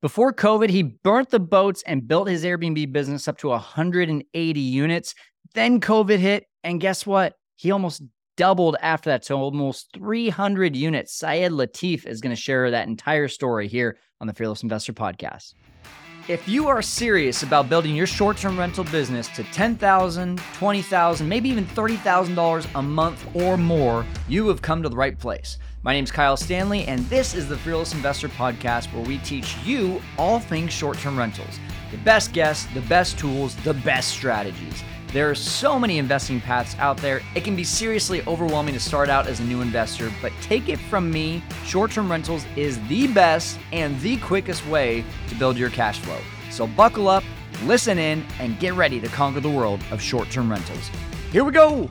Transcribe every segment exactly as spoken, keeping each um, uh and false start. Before COVID, he burnt the boats and built his Airbnb business up to one hundred eighty units. Then COVID hit, and guess what? He almost doubled after that to almost three hundred units. Syed Lateef is going to share that entire story here on the Fearless Investor Podcast. If you are serious about building your short-term rental business to ten thousand dollars, twenty thousand dollars, maybe even thirty thousand dollars a month or more, you have come to the right place. My name's Kyle Stanley, and this is the Fearless Investor Podcast, where we teach you all things short-term rentals. The best guests, the best tools, the best strategies. There are so many investing paths out there. It can be seriously overwhelming to start out as a new investor, but take it from me, short-term rentals is the best and the quickest way to build your cash flow. So buckle up, listen in, and get ready to conquer the world of short-term rentals. Here we go.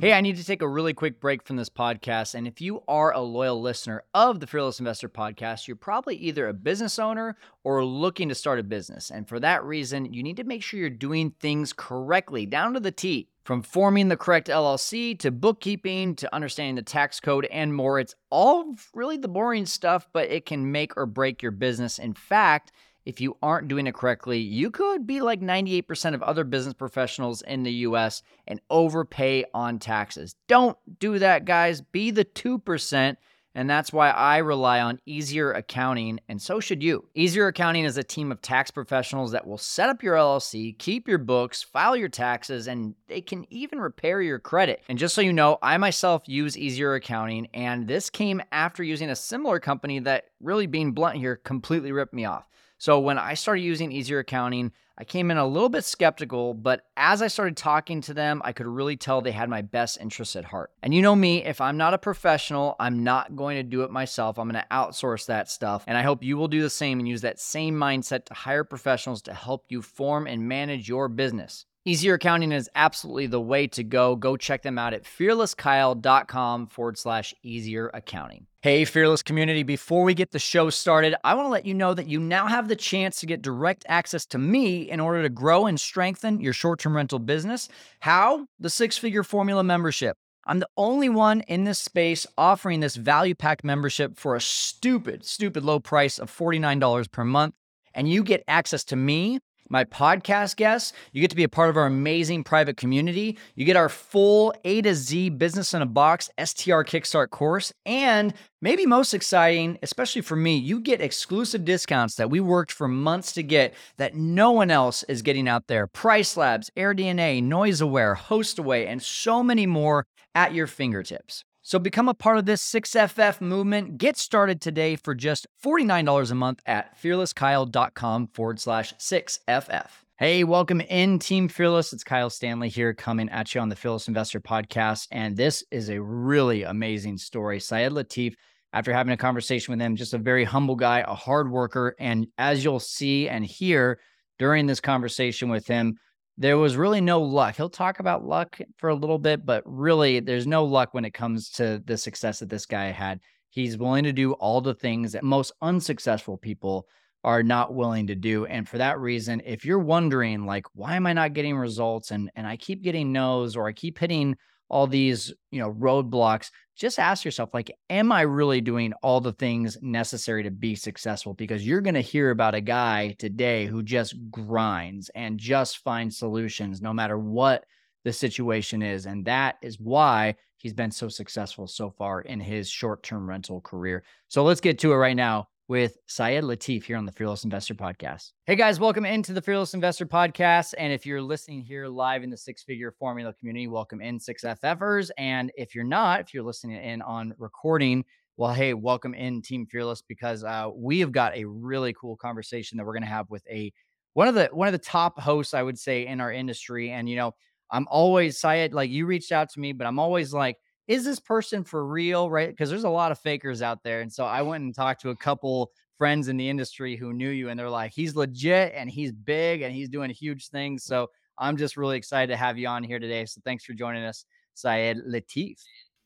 Hey, I need to take a really quick break from this podcast. And if you are a loyal listener of the Fearless Investor Podcast, you're probably either a business owner or looking to start a business. And for that reason, you need to make sure you're doing things correctly, down to the T. From forming the correct L L C to bookkeeping to understanding the tax code and more, it's all really the boring stuff, but it can make or break your business. In fact, if you aren't doing it correctly, you could be like ninety-eight percent of other business professionals in the U S and overpay on taxes. Don't do that, guys. Be the two percent. And that's why I rely on Easier Accounting, and so should you. Easier Accounting is a team of tax professionals that will set up your L L C, keep your books, file your taxes, and they can even repair your credit. And just so you know, I myself use Easier Accounting, and this came after using a similar company that, really being blunt here, completely ripped me off. So when I started using Easier Accounting, I came in a little bit skeptical, but as I started talking to them, I could really tell they had my best interests at heart. And you know me, if I'm not a professional, I'm not going to do it myself. I'm going to outsource that stuff. And I hope you will do the same and use that same mindset to hire professionals to help you form and manage your business. Easier Accounting is absolutely the way to go. Go check them out at fearlesskyle.com forward slash easier accounting. Hey, Fearless community, before we get the show started, I want to let you know that you now have the chance to get direct access to me in order to grow and strengthen your short-term rental business. How? The Six Figure Formula membership. I'm the only one in this space offering this value-packed membership for a stupid, stupid low price of forty-nine dollars per month, and you get access to me, my podcast guests, you get to be a part of our amazing private community, you get our full A to Z Business in a Box S T R Kickstart course, and maybe most exciting, especially for me, you get exclusive discounts that we worked for months to get that no one else is getting out there. Price Labs, AirDNA, NoiseAware, HostAway, and so many more at your fingertips. So become a part of this six F F movement. Get started today for just forty-nine dollars a month at fearlesskyle.com forward slash 6FF. Hey, welcome in, Team Fearless. It's Kyle Stanley here coming at you on the Fearless Investor Podcast. And this is a really amazing story. Syed Lateef, after having a conversation with him, just a very humble guy, a hard worker. And as you'll see and hear during this conversation with him, there was really no luck. He'll talk about luck for a little bit, but really there's no luck when it comes to the success that this guy had. He's willing to do all the things that most unsuccessful people are not willing to do. And for that reason, if you're wondering, like, why am I not getting results and, and I keep getting no's, or I keep hitting all these, you know, roadblocks, just ask yourself, like, am I really doing all the things necessary to be successful? Because you're going to hear about a guy today who just grinds and just finds solutions no matter what the situation is. And that is why he's been so successful so far in his short-term rental career. So let's get to it right now with Syed Lateef here on the Fearless Investor Podcast. Hey guys, welcome into the Fearless Investor Podcast. And if you're listening here live in the Six Figure Formula community, welcome in, six F Fers. And if you're not, if you're listening in on recording, well, hey, welcome in, Team Fearless, because uh, we have got a really cool conversation that we're going to have with a one of the one of the top hosts, I would say, in our industry. And you know, I'm always, Syed, like, you reached out to me, but I'm always like, is this person for real, right? Because there's a lot of fakers out there. And so I went and talked to a couple friends in the industry who knew you, and they're like, he's legit and he's big and he's doing huge things. So I'm just really excited to have you on here today. So thanks for joining us, Syed Lateef.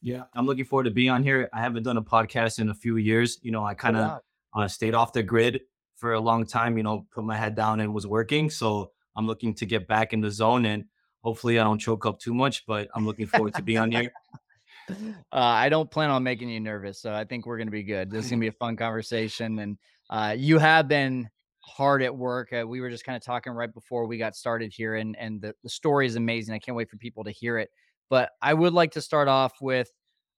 Yeah, I'm looking forward to being on here. I haven't done a podcast in a few years. You know, I kind of uh, stayed off the grid for a long time, you know, put my head down and was working. So I'm looking to get back in the zone, and hopefully I don't choke up too much, but I'm looking forward to being on here. I don't plan on making you nervous, so I think we're going to be good. This is going to be a fun conversation. And uh, you have been hard at work. Uh, we were just kind of talking right before we got started here, and and the, the story is amazing. I can't wait for people to hear it. But I would like to start off with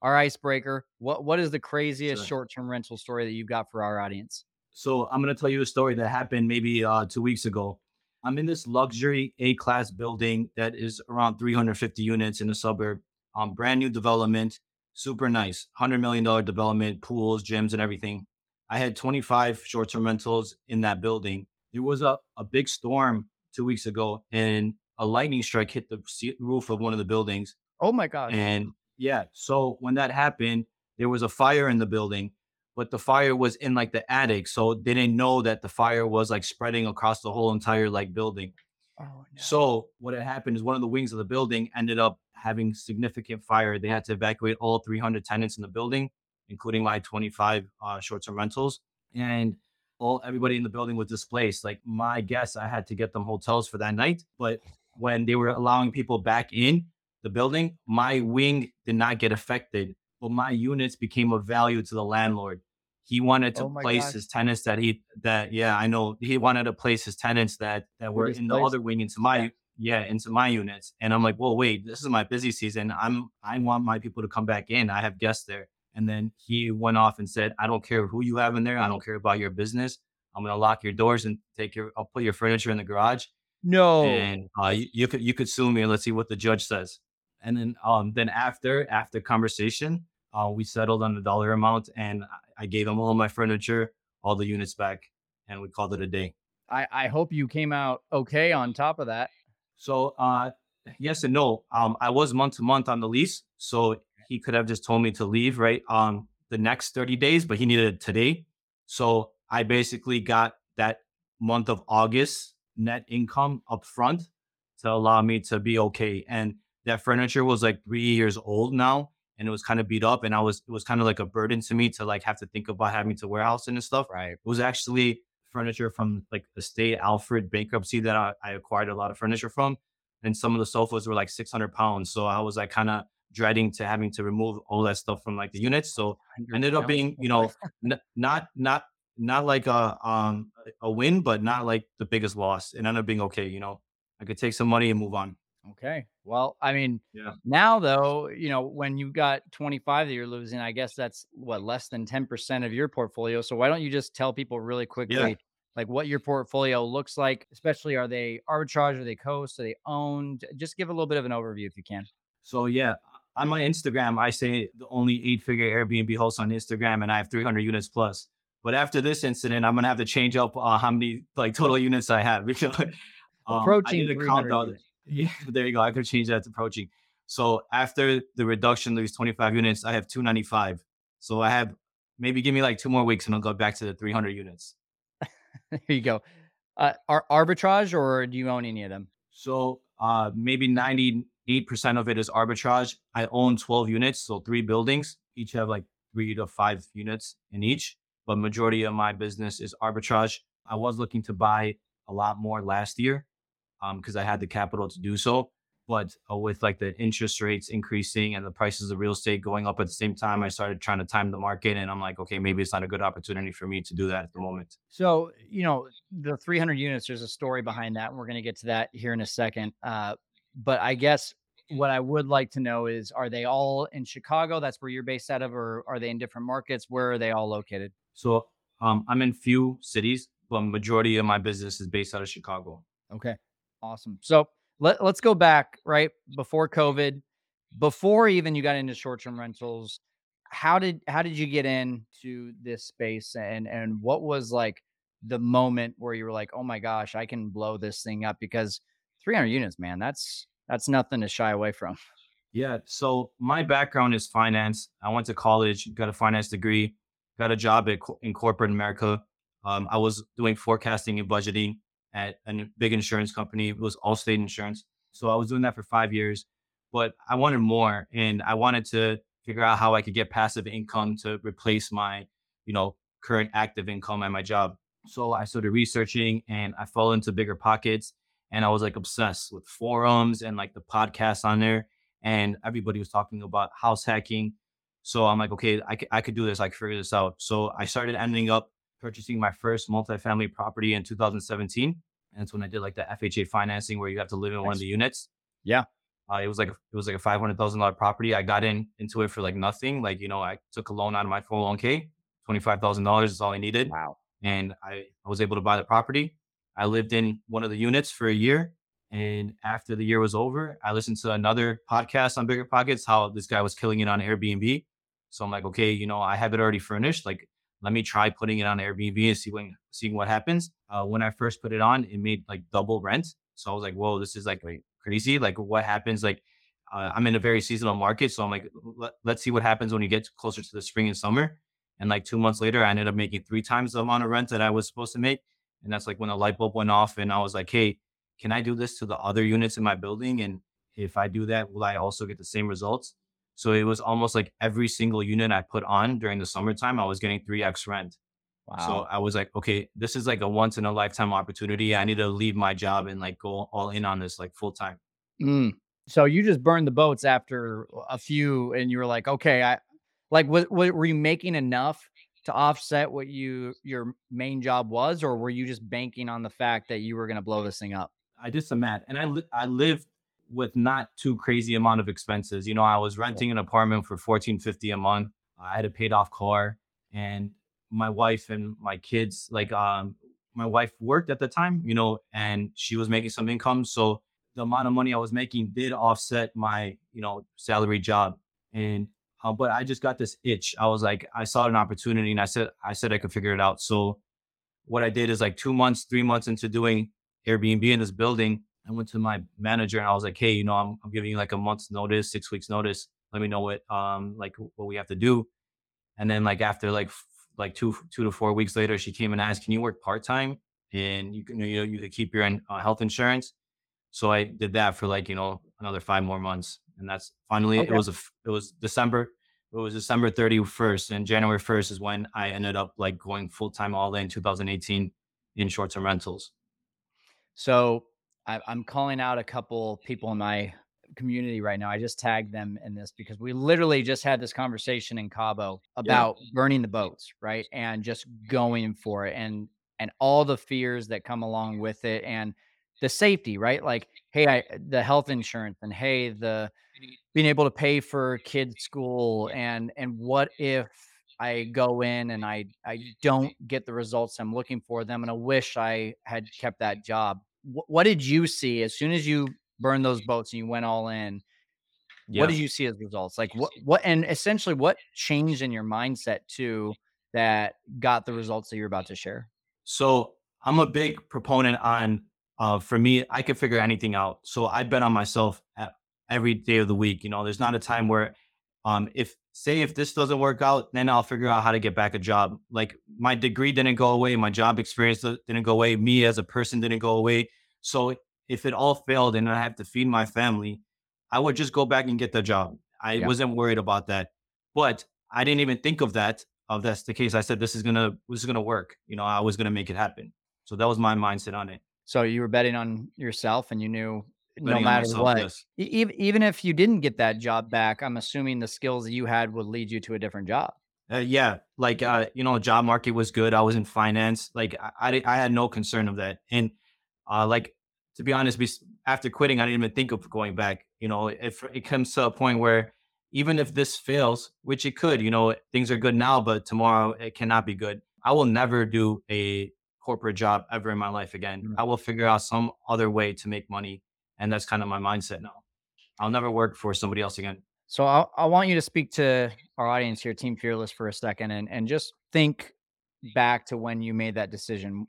our icebreaker. What What is the craziest sure. short-term rental story that you've got for our audience? So I'm going to tell you a story that happened maybe uh, two weeks ago. I'm in this luxury A-class building that is around three hundred fifty units in a suburb, um, brand new development, super nice, one hundred million dollars development, pools, gyms, and everything. I had twenty-five short-term rentals in that building. There was a, a big storm two weeks ago, and a lightning strike hit the roof of one of the buildings. Oh my God. And yeah, so when that happened, there was a fire in the building, but the fire was in like the attic. So they didn't know that the fire was like spreading across the whole entire like building. Oh, no. So what had happened is one of the wings of the building ended up having significant fire. They had to evacuate all three hundred tenants in the building, including my twenty-five uh, short-term rentals. And all everybody in the building was displaced. Like my guess, I had to get them hotels for that night. But when they were allowing people back in the building, my wing did not get affected, but my units became of value to the landlord. He wanted to oh place gosh. his tenants that he, that, yeah, I know he wanted to place his tenants that, that were in the place. other wing into my, yeah. yeah, into my units. And I'm like, well, wait, this is my busy season. I'm, I want my people to come back in. I have guests there. And then he went off and said, I don't care who you have in there. I don't care about your business. I'm going to lock your doors and take your, I'll put your furniture in the garage. No. And uh, you, you could, you could sue me. Let's see what the judge says. And then, um, then after, after conversation, uh, we settled on the dollar amount, and I gave him all my furniture, all the units back, and we called it a day. I, I hope you came out okay on top of that. So uh, yes and no. Um, I was month to month on the lease, so he could have just told me to leave, right? Um, the next thirty days, but he needed it today. So I basically got that month of August net income up front to allow me to be okay. And that furniture was like three years old now, and it was kind of beat up, and I was, it was kind of like a burden to me to like have to think about having to warehouse and stuff. Right. It was actually furniture from like the Stay Alfred bankruptcy that I, I acquired a lot of furniture from. And some of the sofas were like six hundred pounds. So I was like kind of dreading to having to remove all that stuff from like the units. So ended up being, you know, n- not, not, not like a, um, a win, but not like the biggest loss. It ended up being okay. You know, I could take some money and move on. Okay. Well, I mean, yeah. now though, you know, when you got twenty-five that you're losing, I guess that's what, less than ten percent of your portfolio. So why don't you just tell people really quickly, yeah. like what your portfolio looks like, especially are they arbitrage, are they coast, are they owned? Just give a little bit of an overview if you can. So yeah, on my Instagram, I say the only eight figure Airbnb host on Instagram, and I have three hundred units plus. But after this incident, I'm going to have to change up uh, how many like total units I have. Because um, Protein I need to count all this. Yeah, there you go. I could change that to approaching. So after the reduction, there's twenty-five units. I have two ninety-five. So I have maybe give me like two more weeks and I'll go back to the three hundred units. There you go. Uh, are arbitrage or do you own any of them? So uh, maybe ninety-eight percent of it is arbitrage. I own twelve units. So three buildings, each have like three to five units in each. But majority of my business is arbitrage. I was looking to buy a lot more last year. Um, because I had the capital to do so. But uh, with like the interest rates increasing and the prices of real estate going up at the same time, I started trying to time the market. And I'm like, okay, maybe it's not a good opportunity for me to do that at the moment. So, you know, the three hundred units, there's a story behind that. And we're going to get to that here in a second. Uh, but I guess what I would like to know is, are they all in Chicago? That's where you're based out of, or are they in different markets? Where are they all located? So um, I'm in few cities, but majority of my business is based out of Chicago. Okay. Awesome. So let, let's go back right before COVID, before even you got into short-term rentals. How did, how did you get into this space, and, and what was like the moment where you were like, oh my gosh, I can blow this thing up? Because three hundred units, man, that's, that's nothing to shy away from. Yeah. So my background is finance. I went to college, got a finance degree, got a job at, in corporate America. Um, I was doing forecasting and budgeting at a big insurance company. It was Allstate Insurance. So I was doing that for five years, but I wanted more. And I wanted to figure out how I could get passive income to replace my, you know, current active income at my job. So I started researching and I fell into BiggerPockets, and I was like obsessed with forums and like the podcasts on there. and everybody was talking about house hacking. So I'm like, okay, I, c- I could do this. I could figure this out. So I started ending up purchasing my first multifamily property in two thousand seventeen. And that's when I did like the F H A financing where you have to live in nice. One of the units. Yeah. Uh, it was like, it was like a five hundred thousand dollars property. I got in into it for like nothing. Like, you know, I took a loan out of my four oh one k, twenty-five thousand dollars is all I needed. Wow. And I, I was able to buy the property. I lived in one of the units for a year. And after the year was over, I listened to another podcast on BiggerPockets, how this guy was killing it on Airbnb. So I'm like, okay, you know, I have it already furnished. Like, let me try putting it on Airbnb and see when, seeing what happens. Uh, when I first put it on, it made like double rent. So I was like, whoa, this is like crazy. Like what happens? Like uh, I'm in a very seasonal market. So I'm like, let, let's see what happens when you get closer to the spring and summer. And like two months later, I ended up making three times the amount of rent that I was supposed to make. And that's like when the light bulb went off and I was like, hey, can I do this to the other units in my building? And if I do that, will I also get the same results? So it was almost like every single unit I put on during the summertime, I was getting three x rent. Wow. So I was like, okay, this is like a once in a lifetime opportunity. I need to leave my job and like go all in on this like full time. Mm. So you just burned the boats after a few and you were like, okay, I like, was, were you making enough to offset what you, your main job was, or were you just banking on the fact that you were going to blow this thing up? I did some math and I li- I lived with not too crazy amount of expenses. You know, I was renting an apartment for fourteen fifty a month. I had a paid off car and my wife and my kids, like um, my wife worked at the time, you know, and she was making some income. So the amount of money I was making did offset my, you know, salary job. And, uh, but I just got this itch. I was like, I saw an opportunity and I said, I said I could figure it out. So what I did is like two months, three months into doing Airbnb in this building, I went to my manager and I was like, hey, you know, I'm, I'm giving you like a month's notice, six weeks notice. Let me know what, um, like what we have to do. And then like, after like, f- like two, two to four weeks later, she came and asked, can you work part-time and you can, you know, you could keep your uh, health insurance. So I did that for like, you know, another five more months. And that's finally, okay. it was, a, it was December, it was December thirty-first and January first is when I ended up like going full-time all in two thousand eighteen in short-term rentals. So I, I'm calling out a couple people in my community right now. I just tagged them in this because we literally just had this conversation in Cabo about yeah. burning the boats, right? And just going for it and and all the fears that come along with it and the safety, right? Like, hey, I, the health insurance and hey, the being able to pay for kids' school and and what if I go in and I I don't get the results I'm looking for them and I wish I had kept that job. W- what did you see as soon as you burned those boats and you went all in? Yeah. What did you see as results? Like what what and essentially what changed in your mindset too that got the results that you're about to share? So I'm a big proponent on uh, for me, I could figure anything out. So I bet on myself at every day of the week. You know, there's not a time where um if Say if this doesn't work out, then I'll figure out how to get back a job. Like my degree didn't go away. My job experience didn't go away. Me as a person didn't go away. So if it all failed and I have to feed my family, I would just go back and get the job. I yeah. wasn't worried about that, but I didn't even think of that. Of that's the case. I said, this is going to, this is going to work. You know, I was going to make it happen. So that was my mindset on it. So you were betting on yourself and you knew no matter myself, what, yes. e- even if you didn't get that job back, I'm assuming the skills that you had would lead you to a different job. Uh, yeah. Like, uh, you know, job market was good. I was in finance. Like I, I had no concern of that. And, uh, like, to be honest, after quitting, I didn't even think of going back. You know, if it comes to a point where even if this fails, which it could, you know, things are good now, but tomorrow it cannot be good. I will never do a corporate job ever in my life again. Mm-hmm. I will figure out some other way to make money. And that's kind of my mindset now. I'll never work for somebody else again. So I I want you to speak to our audience here, Team Fearless, for a second and, and just think back to when you made that decision.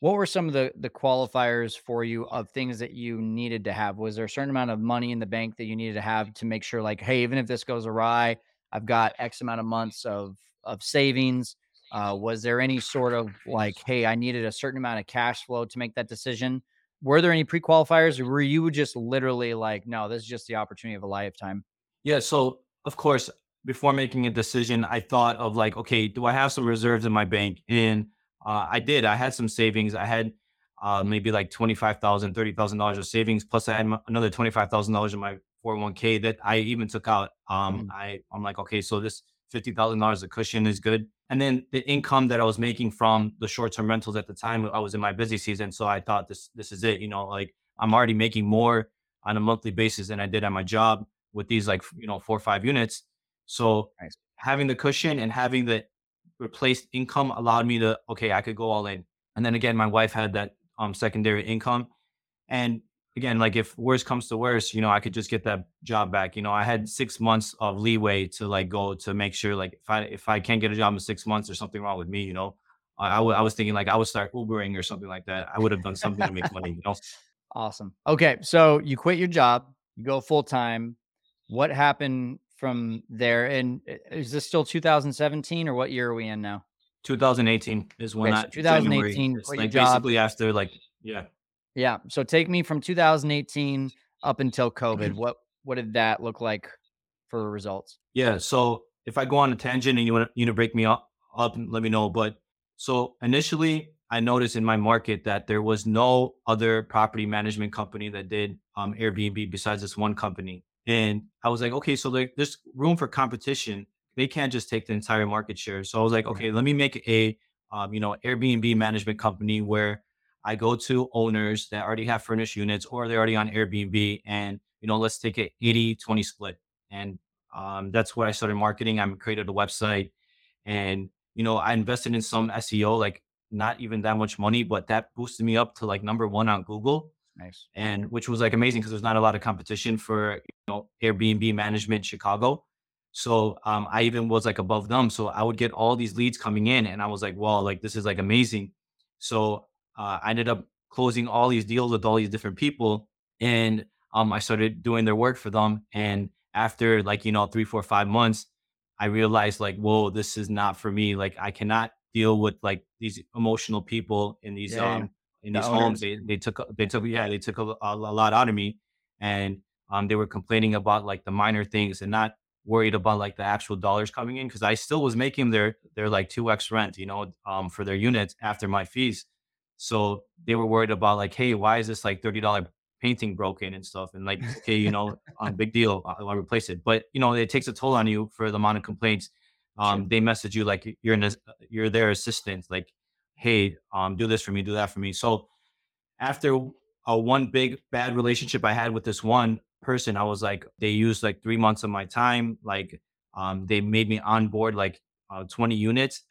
What were some of the, the qualifiers for you of things that you needed to have? Was there a certain amount of money in the bank that you needed to have to make sure like, hey, even if this goes awry, I've got X amount of months of, of savings. Uh, was there any sort of like, hey, I needed a certain amount of cash flow to make that decision? Were there any pre-qualifiers or were you just literally like, no, this is just the opportunity of a lifetime? Yeah. So of course, before making a decision, I thought of like, okay, do I have some reserves in my bank? And uh, I did, I had some savings. I had uh, maybe like twenty-five thousand dollars, thirty thousand dollars of savings. Plus I had m- another twenty-five thousand dollars in my four oh one k that I even took out. Um, mm-hmm. I, I'm like, okay, so this fifty thousand dollars a cushion is good. And then the income that I was making from the short-term rentals at the time, I was in my busy season. So I thought this, this is it, you know, like I'm already making more on a monthly basis than I did at my job with these like, you know, four or five units. So nice. Having the cushion and having the replaced income allowed me to, okay, I could go all in. And then again, my wife had that um, secondary income. And again, like if worst comes to worst, you know, I could just get that job back. You know, I had six months of leeway to like go to make sure like if I if I can't get a job in six months, there's something wrong with me. You know, I, I, w- I was thinking like I would start Ubering or something like that. I would have done something to make money. You know, awesome. Okay, so you quit your job, you go full time. What happened from there? And is this still two thousand seventeen or what year are we in now? two thousand eighteen is when okay, so I two thousand eighteen. It's like basically after like yeah. Yeah. So take me from two thousand eighteen up until COVID. What what did that look like for results? Yeah. So if I go on a tangent and you want to, you know, break me up, up and let me know. But so initially I noticed in my market that there was no other property management company that did um, Airbnb besides this one company. And I was like, okay, so there, there's room for competition. They can't just take the entire market share. So I was like, okay, let me make a, um, you know, Airbnb management company where I go to owners that already have furnished units or they're already on Airbnb and, you know, let's take an eighty twenty split. And um, that's what I started marketing. I created a website and, you know, I invested in some S E O, like not even that much money, but that boosted me up to like number one on Google. Nice. And which was like amazing because there's not a lot of competition for, you know, Airbnb management Chicago. So um, I even was like above them. So I would get all these leads coming in and I was like, wow, like this is like amazing. So Uh, I ended up closing all these deals with all these different people and um, I started doing their work for them. And after like, you know, three, four, five months, I realized like, whoa, this is not for me. Like I cannot deal with like these emotional people in these, yeah, um, in the these owners. homes. They, they took, they took, yeah, they took a, a lot out of me and um, they were complaining about like the minor things and not worried about like the actual dollars coming in. Cause I still was making their, their like two X rent, you know, um, for their units after my fees. So they were worried about like, hey, why is this like thirty dollars painting broken and stuff? And like, okay, you know, um, big deal, I'll, I'll replace it. But you know, it takes a toll on you for the amount of complaints. Um, sure. They message you like you're in a, you're their assistant, like, hey, um, do this for me, do that for me. So after a one big bad relationship I had with this one person, I was like, they used like three months of my time. Like, um, they made me onboard like uh, twenty units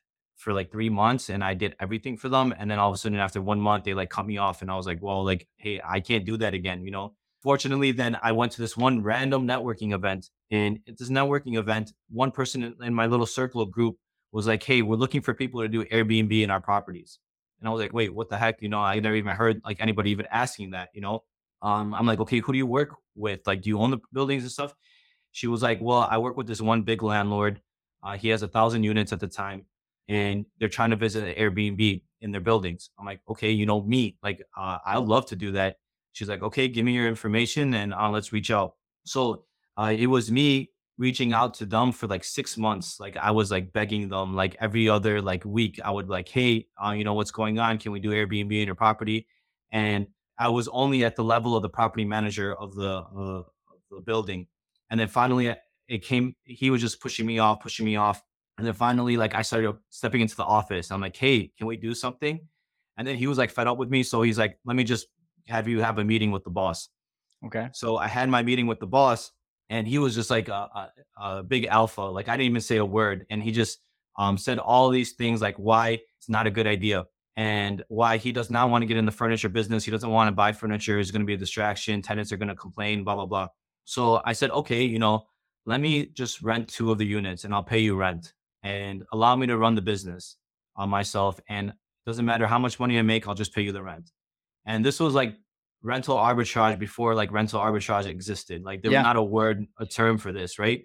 for like three months and I did everything for them. And then all of a sudden after one month, they like cut me off and I was like, well, like, hey, I can't do that again. You know, fortunately, then I went to this one random networking event and at this networking event, one person in my little circle group was like, hey, we're looking for people to do Airbnb in our properties. And I was like, wait, what the heck? You know, I never even heard like anybody even asking that, you know, um, I'm like, okay, who do you work with? Like, do you own the buildings and stuff? She was like, well, I work with this one big landlord. Uh, he has a thousand units at the time. And they're trying to visit an Airbnb in their buildings. I'm like, okay, you know, me, like, uh, I'd love to do that. She's like, okay, give me your information and uh, let's reach out. So uh, it was me reaching out to them for like six months. Like I was like begging them, like every other like week, I would like, hey, uh, you know, what's going on? Can we do Airbnb in your property? And I was only at the level of the property manager of the, uh, of the building. And then finally it came, he was just pushing me off, pushing me off. And then finally, like I started stepping into the office. I'm like, hey, can we do something? And then he was like fed up with me. So he's like, let me just have you have a meeting with the boss. Okay. So I had my meeting with the boss and he was just like a, a, a big alpha. Like I didn't even say a word. And he just um, said all these things like why it's not a good idea and why he does not want to get in the furniture business. He doesn't want to buy furniture. It's going to be a distraction. Tenants are going to complain, blah, blah, blah. So I said, okay, you know, let me just rent two of the units and I'll pay you rent. And allow me to run the business on myself. And doesn't matter how much money I make, I'll just pay you the rent. And this was like rental arbitrage before like rental arbitrage existed. Like there yeah. was not a word, a term for this, right?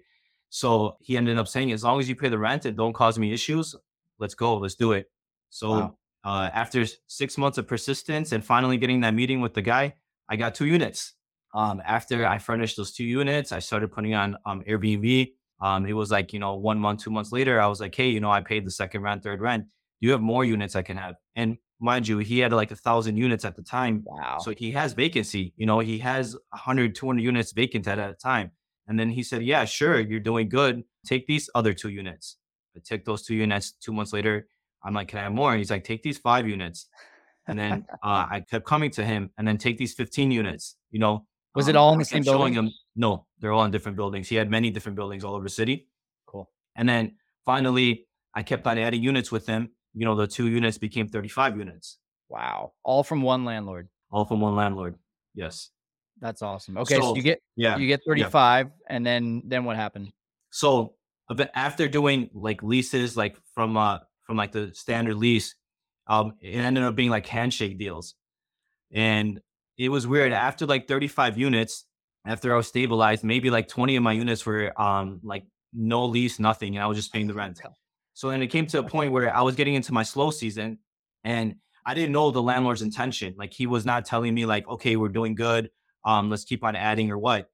So he ended up saying, as long as you pay the rent and don't cause me issues, let's go, let's do it. So wow. uh, after six months of persistence and finally getting that meeting with the guy, I got two units. Um, after I furnished those two units, I started putting on um, Airbnb. Um, it was like, you know, one month, two months later, I was like, hey, you know, I paid the second rent, third rent. Do you have more units I can have? And Mind you, he had like a thousand units at the time. Wow. So he has vacancy, you know, he has one hundred, two hundred units vacant at a time. And then he said, yeah, sure, you're doing good. Take these other two units. I took those two units. Two months later, I'm like, can I have more? And he's like, take these five units. And then uh, I kept coming to him and then take these fifteen units, you know. Was um, it all in the same building? Showing him, no, they're all in different buildings. He had many different buildings all over the city. Cool. And then finally, I kept on adding units with him. You know, the two units became thirty-five units. Wow. All from one landlord. All from one landlord. Yes. That's awesome. Okay. So, so you get, yeah, you get thirty-five, yeah. and then, then what happened? So after doing like leases, like from, uh, from like the standard lease, um, it ended up being like handshake deals. And it was weird. After like thirty-five units, after I was stabilized, maybe like twenty of my units were, um, like no lease, nothing. And I was just paying the rent. So then it came to a point where I was getting into my slow season and I didn't know the landlord's intention. Like he was not telling me like, okay, we're doing good. Um, let's keep on adding or what.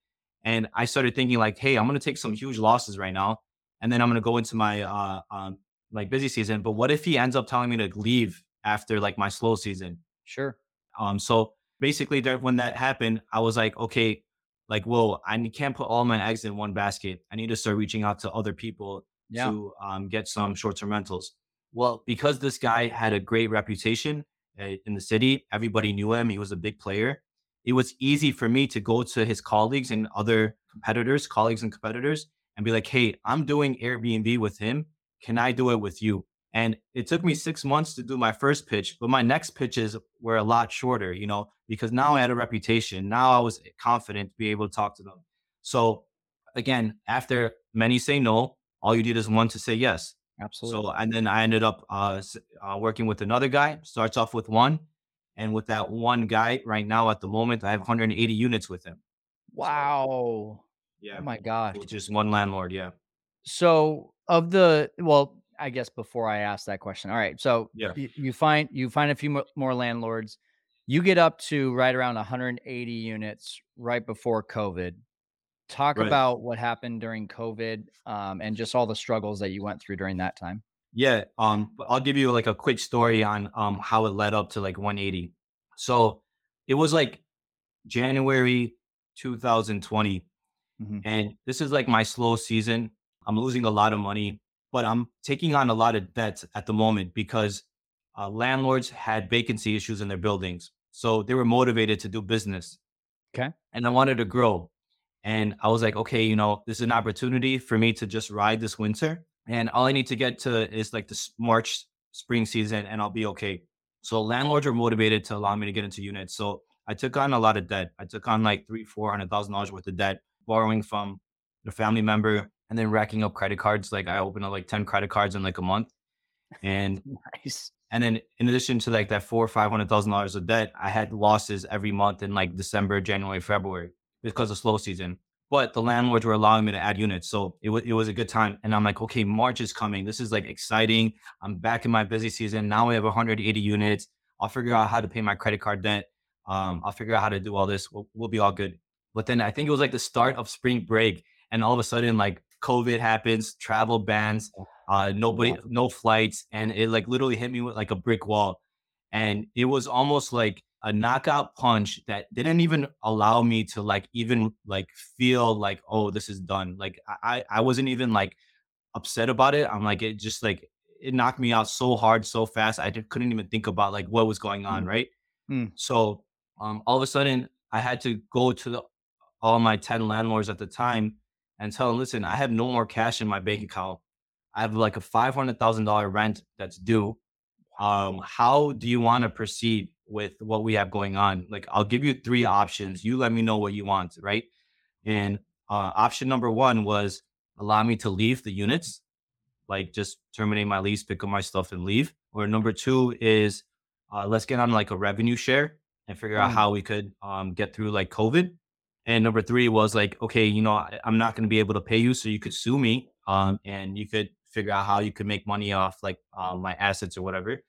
And I started thinking like, hey, I'm going to take some huge losses right now. And then I'm going to go into my, uh, um, like busy season. But what if he ends up telling me to leave after like my slow season? Sure. Um, so basically there, when that happened, I was like, okay, like, whoa, I can't put all my eggs in one basket. I need to start reaching out to other people. Yeah. to um, get some short-term rentals. Well, because this guy had a great reputation uh, in the city, everybody knew him. He was a big player. It was easy for me to go to his colleagues and other competitors, colleagues and competitors, and be like, hey, I'm doing Airbnb with him. Can I do it with you? And it took me six months to do my first pitch, but my next pitches were a lot shorter, you know, because now I had a reputation. Now I was confident to be able to talk to them. So again, after many say no, all you did is one to say yes. Absolutely. So, and then I ended up uh, uh, working with another guy, starts off with one. And with that one guy right now at the moment, I have one hundred eighty units with him. Wow. So, yeah. Oh my gosh. Just one landlord. Yeah. So of the, well, I guess before I ask that question. All right. So yeah. you, you find, you find a few more landlords, you get up to right around one hundred eighty units right before COVID. Talk right. about what happened during COVID um, and just all the struggles that you went through during that time. Yeah. Um, but I'll give you like a quick story on um, how it led up to like one hundred eighty. So it was like January, two thousand twenty. Mm-hmm. And this is like my slow season. I'm losing a lot of money, but I'm taking on a lot of debts at the moment because uh, landlords had vacancy issues in their buildings. So they were motivated to do business. Okay. And I wanted to grow. And I was like, okay, you know, this is an opportunity for me to just ride this winter. And all I need to get to is like the March spring season and I'll be okay. So landlords are motivated to allow me to get into units. So I took on a lot of debt. I took on like three, four hundred thousand dollars worth of debt, borrowing from the family member and then racking up credit cards. Like I opened up like ten credit cards in like a month. And nice. And then in addition to like that four or five hundred thousand dollars of debt, I had losses every month in like December, January, February. Because of slow season, but the landlords were allowing me to add units. So it was, it was a good time. And I'm like, okay, March is coming. This is like exciting. I'm back in my busy season. Now I have one hundred eighty units. I'll figure out how to pay my credit card debt. Um, I'll figure out how to do all this. We'll, we'll be all good. But then I think it was like the start of spring break. And all of a sudden, like COVID happens, travel bans, uh, nobody, no flights. And it like literally hit me with like a brick wall. And it was almost like a knockout punch that didn't even allow me to like, even like feel like, oh, this is done. Like I, I wasn't even like upset about it. I'm like, it just like, it knocked me out so hard, so fast. I just couldn't even think about like what was going on. Mm. Right. Mm. So um, all of a sudden I had to go to the, all my ten landlords at the time and tell them, listen, I have no more cash in my bank account. I have like a five hundred thousand dollars rent that's due. Um, how do you want to proceed with what we have going on? Like, I'll give you three options. You let me know what you want, right? And uh, option number one was allow me to leave the units, like just terminate my lease, pick up my stuff and leave. Or number two is uh, let's get on like a revenue share and figure mm-hmm. out how we could um, get through like COVID. And number three was like, okay, you know, I, I'm not going to be able to pay you, so you could sue me um, and you could figure out how you could make money off like uh, my assets or whatever.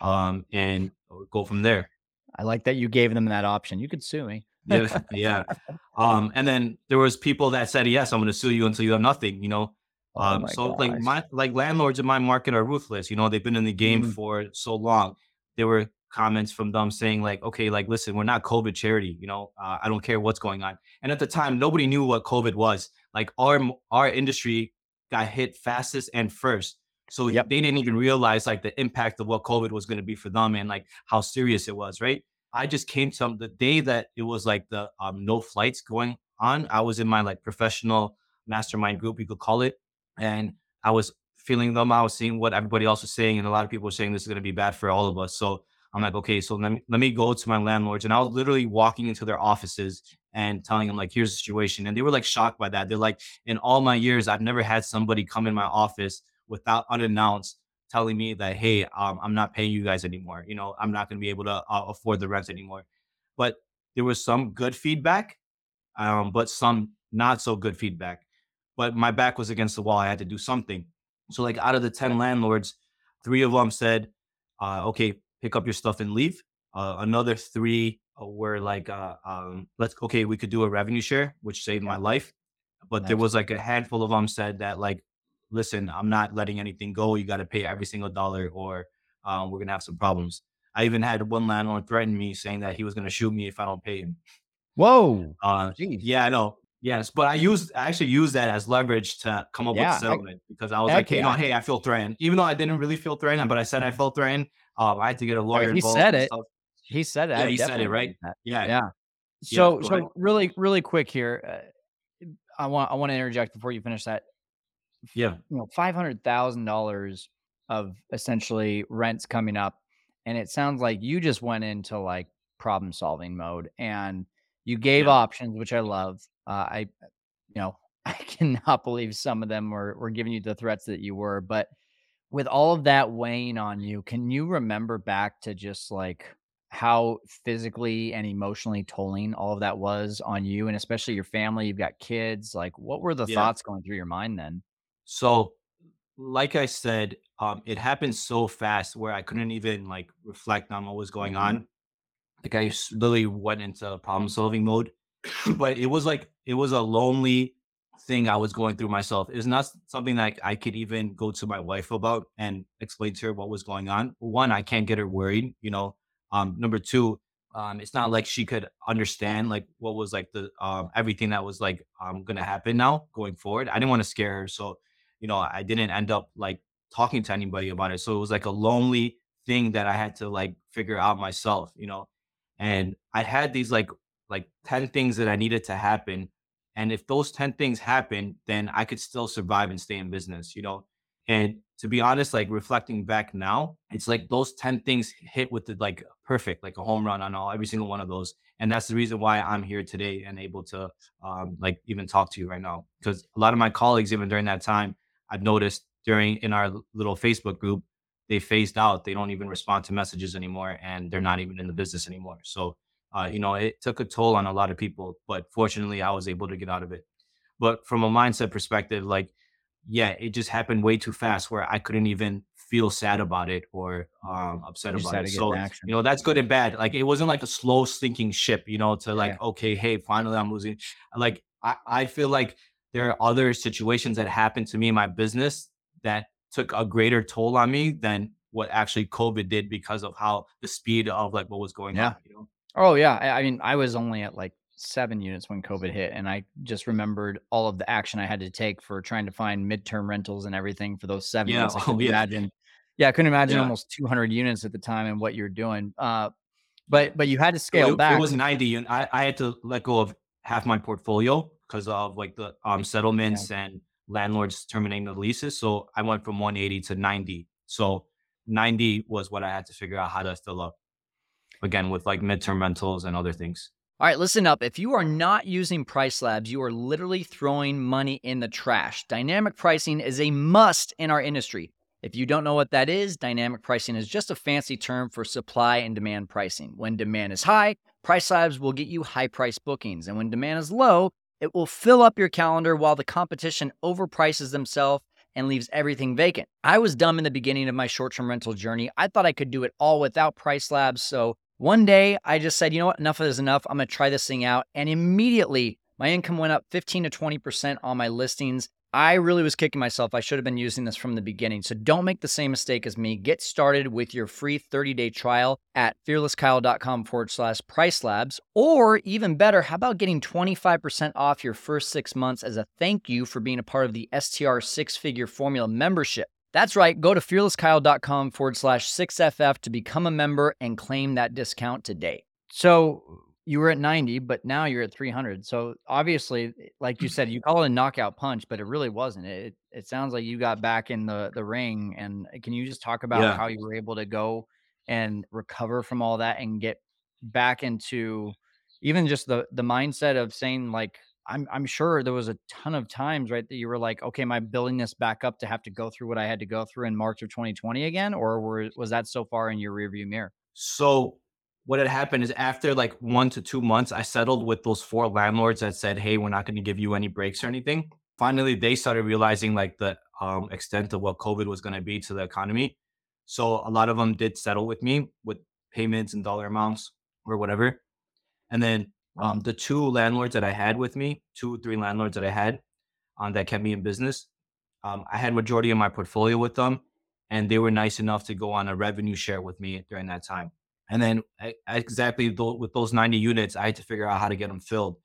Um, and go from there. I like that you gave them that option. You could sue me. yeah, yeah. Um, and then there was people that said, yes, I'm going to sue you until you have nothing, you know? Um, oh so gosh. like my, like landlords in my market are ruthless. You know, they've been in the game mm-hmm. for so long. there were comments from them saying like, okay, like, listen, we're not COVID charity, you know, uh, I don't care what's going on. And at the time, nobody knew what COVID was. Like our, our industry got hit fastest and first. So yep. they didn't even realize like the impact of what COVID was going to be for them and like how serious it was, right? I just came to the day that it was like the um, no flights going on. I was in my like professional mastermind group, you could call it. And I was feeling them. I was seeing what everybody else was saying. And a lot of people were saying this is going to be bad for all of us. So I'm like, okay, so let me, let me go to my landlords. And I was literally walking into their offices and telling them like, here's the situation. And they were like shocked by that. They're like, in all my years, I've never had somebody come in my office without unannounced telling me that, hey, um, I'm not paying you guys anymore. You know, I'm not going to be able to uh, afford the rent anymore. But there was some good feedback, um, but some not so good feedback. But my back was against the wall. I had to do something. So like out of the ten landlords, three of them said, uh, okay, pick up your stuff and leave. Uh, another three were like, uh, um, let's, okay, we could do a revenue share, which saved my life. But nice. There was like a handful of them said that like, listen, I'm not letting anything go. You got to pay every single dollar or um, we're going to have some problems. I even had one landlord threaten me saying that he was going to shoot me if I don't pay him. Whoa. Uh, yeah, I know. Yes, but I used I actually used that as leverage to come up yeah, with a settlement I, because I was like, yeah. you know, hey, I feel threatened, even though I didn't really feel threatened, but I said I felt threatened. Um, I had to get a lawyer. He involved said it. Stuff. He said it. Yeah, I he said it, right? Yeah, yeah. So, yeah, so really, really quick here, uh, I want I want to interject before you finish that. Yeah, you know, five hundred thousand dollars of essentially rents coming up, and it sounds like you just went into like problem solving mode, and you gave yeah. options, which I love. Uh, I, you know, I cannot believe some of them were, were giving you the threats that you were, but with all of that weighing on you, can you remember back to just like how physically and emotionally tolling all of that was on you and especially your family? You've got kids. Like what were the yeah. thoughts going through your mind then? So like I said, um, it happened so fast where I couldn't even like reflect on what was going mm-hmm. on. Like I literally went into problem solving mode. But it was like, it was a lonely thing I was going through myself. It's not something that I could even go to my wife about and explain to her what was going on. One, I can't get her worried, you know. Um, number two, um, it's not like she could understand like what was like the, um, everything that was like, um, going to happen now going forward. I didn't want to scare her. So, you know, I didn't end up like talking to anybody about it. So it was like a lonely thing that I had to like figure out myself, you know, and I had these like like ten things that I needed to happen. And if those ten things happen, then I could still survive and stay in business, you know? And to be honest, like reflecting back now, it's like those ten things hit with the like perfect, like a home run on all, every single one of those. And that's the reason why I'm here today and able to um, like even talk to you right now. Because a lot of my colleagues, even during that time, I've noticed during in our little Facebook group, they phased out, they don't even respond to messages anymore and they're not even in the business anymore. So Uh, you know, it took a toll on a lot of people, but fortunately I was able to get out of it. But from a mindset perspective, like, yeah, it just happened way too fast where I couldn't even feel sad about it or um, upset about it. So, you know, that's good and bad. Like, it wasn't like a slow sinking ship, you know, to like, yeah. okay, hey, finally I'm losing. Like, I, I feel like there are other situations that happened to me in my business that took a greater toll on me than what actually COVID did because of how the speed of like what was going yeah. on, you know? Oh yeah. I mean, I was only at like seven units when COVID hit and I just remembered all of the action I had to take for trying to find midterm rentals and everything for those seven yeah. units. I couldn't oh, yeah. imagine. Yeah. I couldn't imagine yeah. almost two hundred units at the time and what you're doing. Uh, but, but you had to scale it, back. It was ninety. I, I had to let go of half my portfolio because of like the um, settlements yeah. and landlords terminating the leases. So I went from one eighty to ninety. So ninety was what I had to figure out how to still up. Again, with like midterm rentals and other things. All right, listen up. If you are not using Price Labs, you are literally throwing money in the trash. Dynamic pricing is a must in our industry. If you don't know what that is, dynamic pricing is just a fancy term for supply and demand pricing. When demand is high, Price Labs will get you high price bookings. And when demand is low, it will fill up your calendar while the competition overprices themselves and leaves everything vacant. I was dumb in the beginning of my short-term rental journey. I thought I could do it all without Price Labs, so one day I just said, you know what, enough is enough. I'm going to try this thing out. And immediately my income went up fifteen to twenty percent on my listings. I really was kicking myself. I should have been using this from the beginning. So don't make the same mistake as me. Get started with your free thirty-day trial at fearlesskyle.com forward slash price labs. Or even better, how about getting twenty-five percent off your first six months as a thank you for being a part of the S T R Six Figure Formula membership? That's right. Go to fearlesskyle.com forward slash 6FF to become a member and claim that discount today. So you were at ninety, but now you're at three hundred. So obviously, like you said, you call it a knockout punch, but it really wasn't. It it sounds like you got back in the, the ring. And can you just talk about yeah. how you were able to go and recover from all that and get back into even just the, the mindset of saying, like, I'm I'm sure there was a ton of times, right, that you were like, okay, am I building this back up to have to go through what I had to go through in March of twenty twenty again? Or were, was that so far in your rearview mirror? So what had happened is after like one to two months, I settled with those four landlords that said, hey, we're not going to give you any breaks or anything. Finally, they started realizing like the um, extent of what COVID was going to be to the economy. So a lot of them did settle with me with payments and dollar amounts or whatever. And then um, the two landlords that I had with me, two, three landlords that I had um, that kept me in business, um, I had majority of my portfolio with them. And they were nice enough to go on a revenue share with me during that time. And then I, I exactly th- with those ninety units, I had to figure out how to get them filled.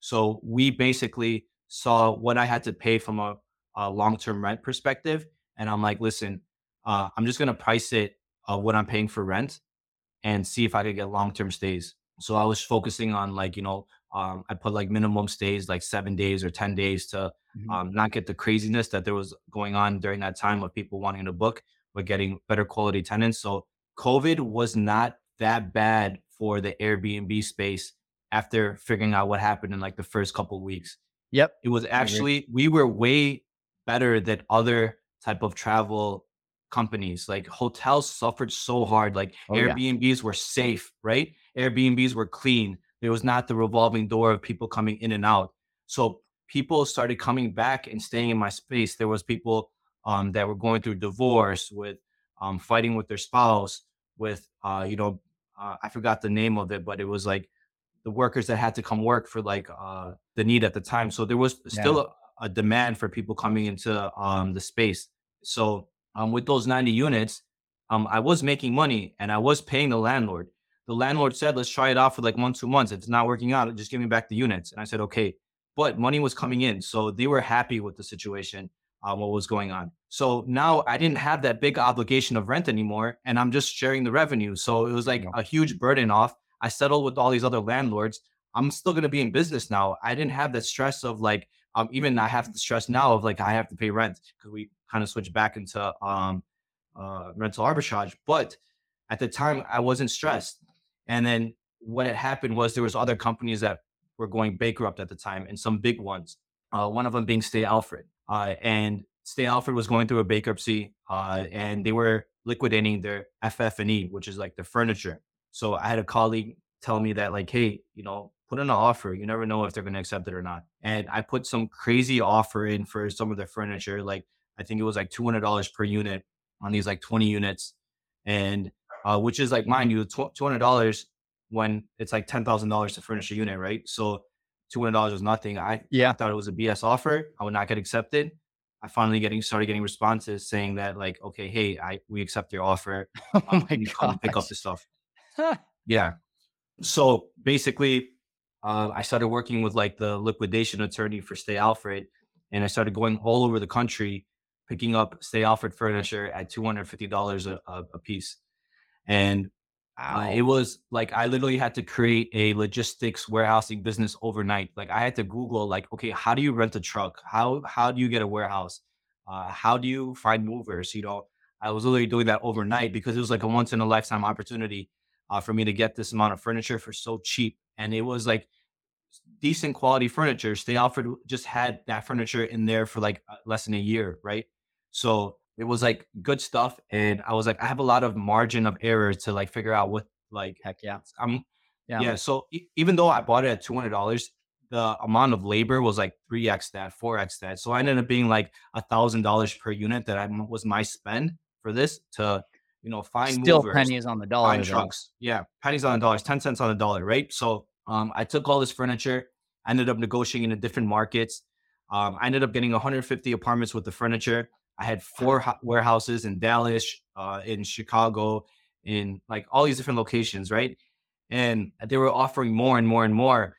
So we basically saw what I had to pay from a, a long-term rent perspective. And I'm like, listen, uh, I'm just going to price it uh, what I'm paying for rent and see if I could get long-term stays. So I was focusing on like, you know, um, I put like minimum stays, like seven days or ten days to mm-hmm. um, not get the craziness that there was going on during that time of people wanting to book, but getting better quality tenants. So COVID was not that bad for the Airbnb space after figuring out what happened in like the first couple of weeks. Yep. It was actually, we were way better than other type of travel companies. Like hotels suffered so hard. Like oh, Airbnbs yeah. were safe, right? Airbnbs were clean. There was not the revolving door of people coming in and out. So people started coming back and staying in my space. There was people um, that were going through divorce with um, fighting with their spouse with, uh, you know, Uh, I forgot the name of it, but it was like the workers that had to come work for like uh, the need at the time. So there was still yeah. a, a demand for people coming into um, the space. So um, with those ninety units, um, I was making money and I was paying the landlord. The landlord said, let's try it out for like one, two months. If it's not working out, just give me back the units. And I said, okay, but money was coming in. So they were happy with the situation, uh, what was going on. So now I didn't have that big obligation of rent anymore, and I'm just sharing the revenue. So it was like a huge burden off. I settled with all these other landlords. I'm still going to be in business now. I didn't have that stress of like, um, even I have the stress now of like, I have to pay rent because we kind of switched back into um, uh, rental arbitrage. But at the time I wasn't stressed. And then what had happened was there was other companies that were going bankrupt at the time, and some big ones, uh, one of them being Stay Alfred. Uh, and Stay Alfred was going through a bankruptcy, uh, and they were liquidating their F F and E, which is like the furniture. So I had a colleague tell me that like, hey, you know, put in an offer. You never know if they're going to accept it or not. And I put some crazy offer in for some of their furniture. Like, I think it was like two hundred dollars per unit on these like twenty units. And, uh, which is like, mind you, two hundred dollars when it's like ten thousand dollars to furnish a unit, right? So two hundred dollars was nothing. I yeah. thought it was a B S offer. I would not get accepted. I finally getting started getting responses saying that like, okay, hey, I we accept your offer. Oh um, my god! Pick up the stuff. yeah. So basically, uh, I started working with like the liquidation attorney for Stay Alfred, and I started going all over the country picking up Stay Alfred furniture at two hundred fifty dollars a, a piece, and wow. uh, it was like I literally had to create a logistics warehousing business overnight. Like I had to Google like, okay, how do you rent a truck? How how do you get a warehouse? Uh, how do you find movers? You know, I was literally doing that overnight because it was like a once in a lifetime opportunity uh, for me to get this amount of furniture for so cheap, and it was like decent quality furniture. Stay Alfred just had that furniture in there for like less than a year, right? So it was like good stuff. And I was like, I have a lot of margin of error to like figure out what like, heck yeah. I'm, yeah. yeah. So e- even though I bought it at two hundred dollars, the amount of labor was like three X that, four X that. So I ended up being like a thousand dollars per unit that I was my spend for this to, you know, find still movers, pennies on the dollar, find trucks. Yeah. Pennies on the dollars, ten cents on the dollar. Right. So um, I took all this furniture, I ended up negotiating in different markets. Um, I ended up getting one hundred fifty apartments with the furniture. I had four ho- warehouses in Dallas, uh, in Chicago, in like all these different locations, right? And they were offering more and more and more.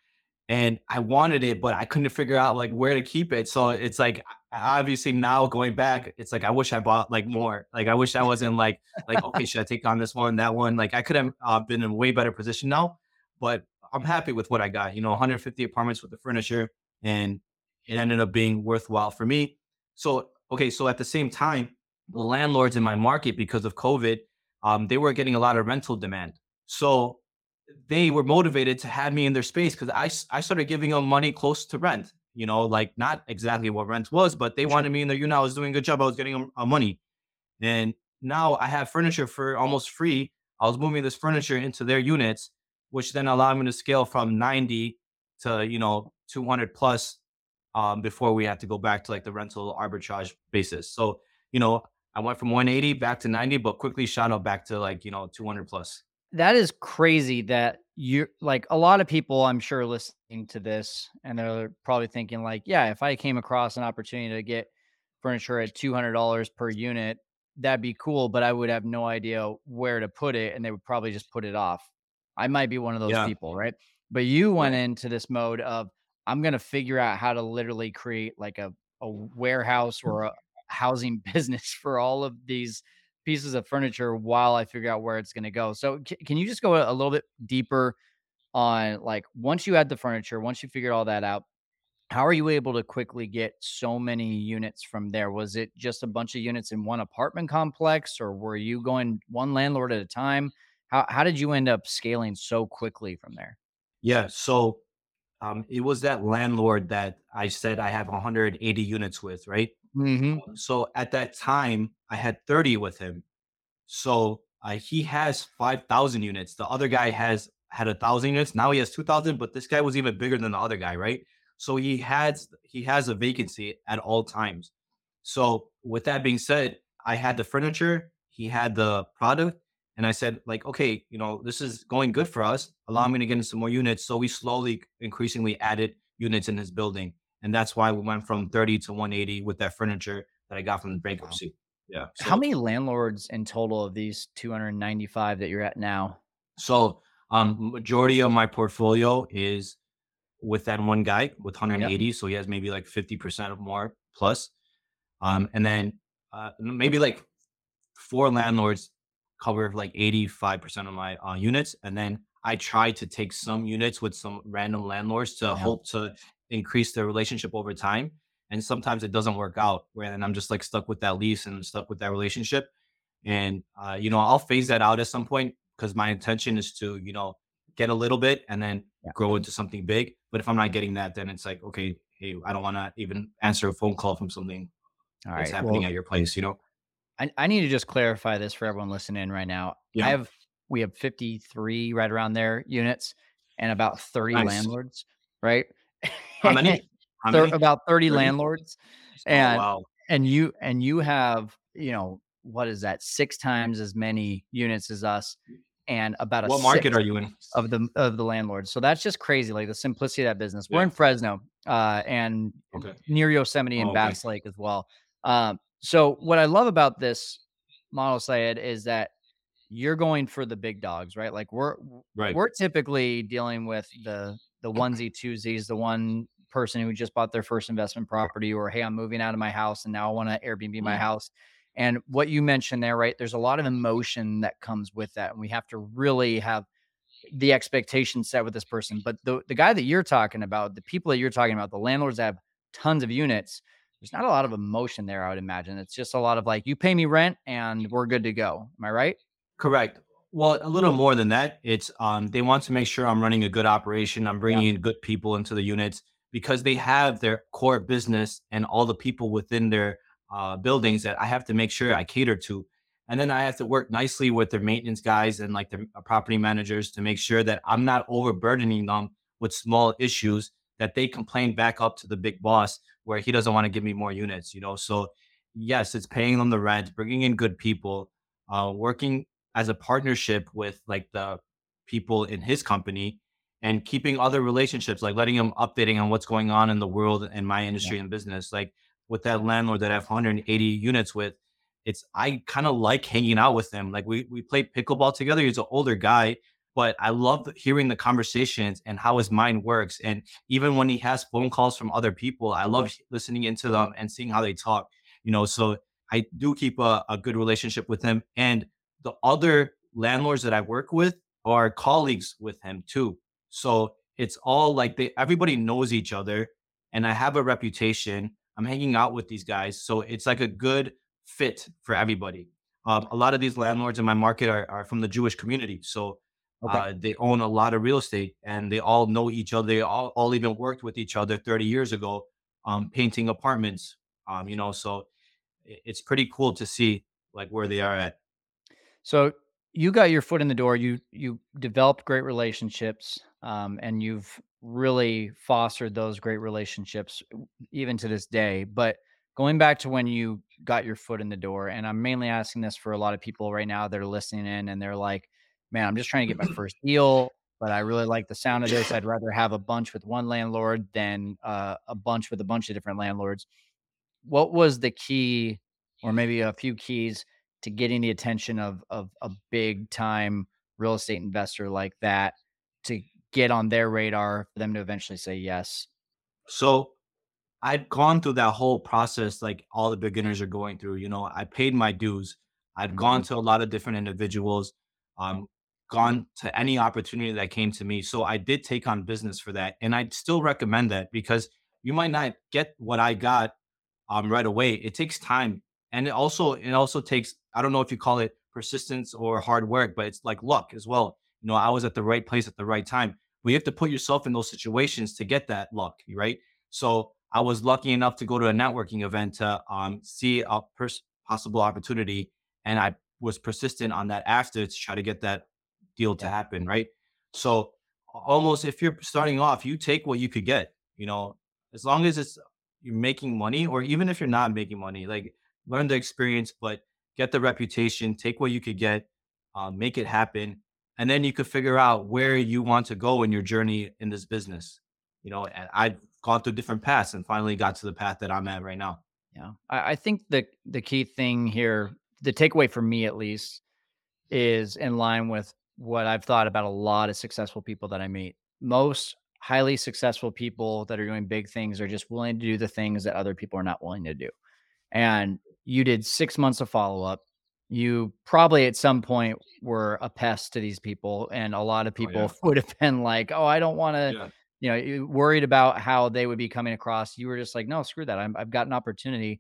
And I wanted it, but I couldn't figure out like where to keep it. So it's like, obviously now going back, it's like, I wish I bought like more. Like, I wish I wasn't like, like, okay, should I take on this one, that one? Like I could have uh, been in a way better position now, but I'm happy with what I got, you know, one hundred fifty apartments with the furniture, and it ended up being worthwhile for me. So, okay. So at the same time, the landlords in my market, because of COVID, um, they were getting a lot of rental demand. So they were motivated to have me in their space because I, I started giving them money close to rent, you know, like not exactly what rent was, but they wanted me in there. You know, I was doing a good job. I was getting them uh, money. And now I have furniture for almost free. I was moving this furniture into their units, which then allowed me to scale from ninety to, you know, two hundred plus um, before we had to go back to like the rental arbitrage basis. So, you know, I went from one eighty back to ninety, but quickly shot up back to like, you know, two hundred plus. That is crazy that you're like a lot of people I'm sure listening to this and they're probably thinking like, yeah, if I came across an opportunity to get furniture at two hundred dollars per unit, that'd be cool, but I would have no idea where to put it. And they would probably just put it off. I might be one of those yeah. people, right? But you went into this mode of, I'm going to figure out how to literally create like a, a warehouse or a housing business for all of these pieces of furniture while I figure out where it's going to go. So c- can you just go a little bit deeper on like, once you had the furniture, once you figured all that out, how are you able to quickly get so many units from there? Was it just a bunch of units in one apartment complex, or were you going one landlord at a time? How how did you end up scaling so quickly from there? Yeah. So um, it was that landlord that I said I have one hundred eighty units with, right? Mm-hmm. So at that time, I had thirty with him. So uh, he has five thousand units. The other guy has had one thousand units. Now he has two thousand, but this guy was even bigger than the other guy, right? So he has, he has a vacancy at all times. So with that being said, I had the furniture, he had the product, and I said like, okay, you know, this is going good for us. Allow me to get in some more units. So we slowly, increasingly added units in his building. And that's why we went from thirty to one eighty with that furniture that I got from the bankruptcy. Wow. Yeah. So, how many landlords in total of these two hundred ninety-five that you're at now? So um, majority of my portfolio is with that one guy with one hundred eighty. Yep. So he has maybe like fifty percent or more plus. Um, and then uh, maybe like four landlords cover like eighty-five percent of my uh, units. And then I try to take some units with some random landlords to yeah. hope to increase their relationship over time. And sometimes it doesn't work out where then I'm just like stuck with that lease and I'm stuck with that relationship. And, uh, you know, I'll phase that out at some point because my intention is to, you know, get a little bit and then yeah. grow into something big. But if I'm not getting that, then it's like, okay, hey, I don't want to even answer a phone call from something All that's right. happening well, at your place, you know? I, I need to just clarify this for everyone listening right now. Yeah. I have, we have fifty-three right around there units and about thirty nice. landlords, right? How many? How many? About thirty, thirty landlords. And, oh, wow. and you, and you have, you know, what is that? Six times as many units as us and about a what market are you in of the, of the landlords. So that's just crazy. Like the simplicity of that business. Yeah. We're in Fresno, uh, and okay. near Yosemite and oh, Bass okay. Lake as well. Um, so what I love about this model, Syed, is that you're going for the big dogs, right? Like we're, right. we're typically dealing with the, the onesie twosies, the one person who just bought their first investment property, or, hey, I'm moving out of my house and now I want to Airbnb my house. And what you mentioned there, right? There's a lot of emotion that comes with that. And we have to really have the expectation set with this person. But the, the guy that you're talking about, the people that you're talking about, the landlords that have tons of units, there's not a lot of emotion there, I would imagine. It's just a lot of like, you pay me rent and we're good to go. Am I right? Correct. Well, a little more than that. It's um, they want to make sure I'm running a good operation. I'm bringing yeah. in good people into the units because they have their core business and all the people within their uh, buildings that I have to make sure I cater to. And then I have to work nicely with their maintenance guys and like their property managers to make sure that I'm not overburdening them with small issues that they complain back up to the big boss where he doesn't want to give me more units, you know? So yes, it's paying them the rent, bringing in good people, uh, working as a partnership with like the people in his company and keeping other relationships, like letting them updating on what's going on in the world and my industry yeah. and business. Like with that landlord that I have one hundred eighty units with, it's, I kind of like hanging out with him. Like we, we played pickleball together. He's an older guy, but I love hearing the conversations and how his mind works. And even when he has phone calls from other people, I love listening into them and seeing how they talk, you know, so I do keep a, a good relationship with him. And the other landlords that I work with are colleagues with him too. So it's all like they, everybody knows each other, and I have a reputation. I'm hanging out with these guys. So it's like a good fit for everybody. Um, a lot of these landlords in my market are, are from the Jewish community. So okay. uh, they own a lot of real estate, and they all know each other. They all, all even worked with each other thirty years ago, um, painting apartments, um, you know, so it's pretty cool to see like where they are at. So you got your foot in the door, you, you developed great relationships, um, and you've really fostered those great relationships even to this day. But going back to when you got your foot in the door, and I'm mainly asking this for a lot of people right now that are listening in and they're like, man, I'm just trying to get my first deal, but I really like the sound of this. I'd rather have a bunch with one landlord than uh, a bunch with a bunch of different landlords. What was the key, or maybe a few keys, to getting the attention of, of a big time real estate investor like that, to get on their radar for them to eventually say yes? So I'd gone through that whole process like all the beginners are going through. You know, I paid my dues. I'd mm-hmm. gone to a lot of different individuals, um, gone to any opportunity that came to me. So I did take on business for that. And I'd still recommend that, because you might not get what I got um, right away. It takes time. And it also, it also takes, I don't know if you call it persistence or hard work, but it's like luck as well. You know, I was at the right place at the right time. But you have to put yourself in those situations to get that luck, right? So I was lucky enough to go to a networking event to um, see a pers- possible opportunity. And I was persistent on that after to try to get that deal to happen, right? So almost if you're starting off, you take what you could get, you know, as long as it's you're making money, or even if you're not making money, like, learn the experience, but get the reputation, take what you could get, uh, make it happen. And then you could figure out where you want to go in your journey in this business. You know, and I've gone through different paths and finally got to the path that I'm at right now. Yeah. I, I think the, the key thing here, the takeaway for me at least, is in line with what I've thought about a lot of successful people that I meet. Most highly successful people that are doing big things are just willing to do the things that other people are not willing to do. And you did six months of follow-up. You probably at some point were a pest to these people. And a lot of people oh, yeah. would have been like, oh, I don't want to, yeah. you know, worried about how they would be coming across. You were just like, no, screw that. I'm, I've got an opportunity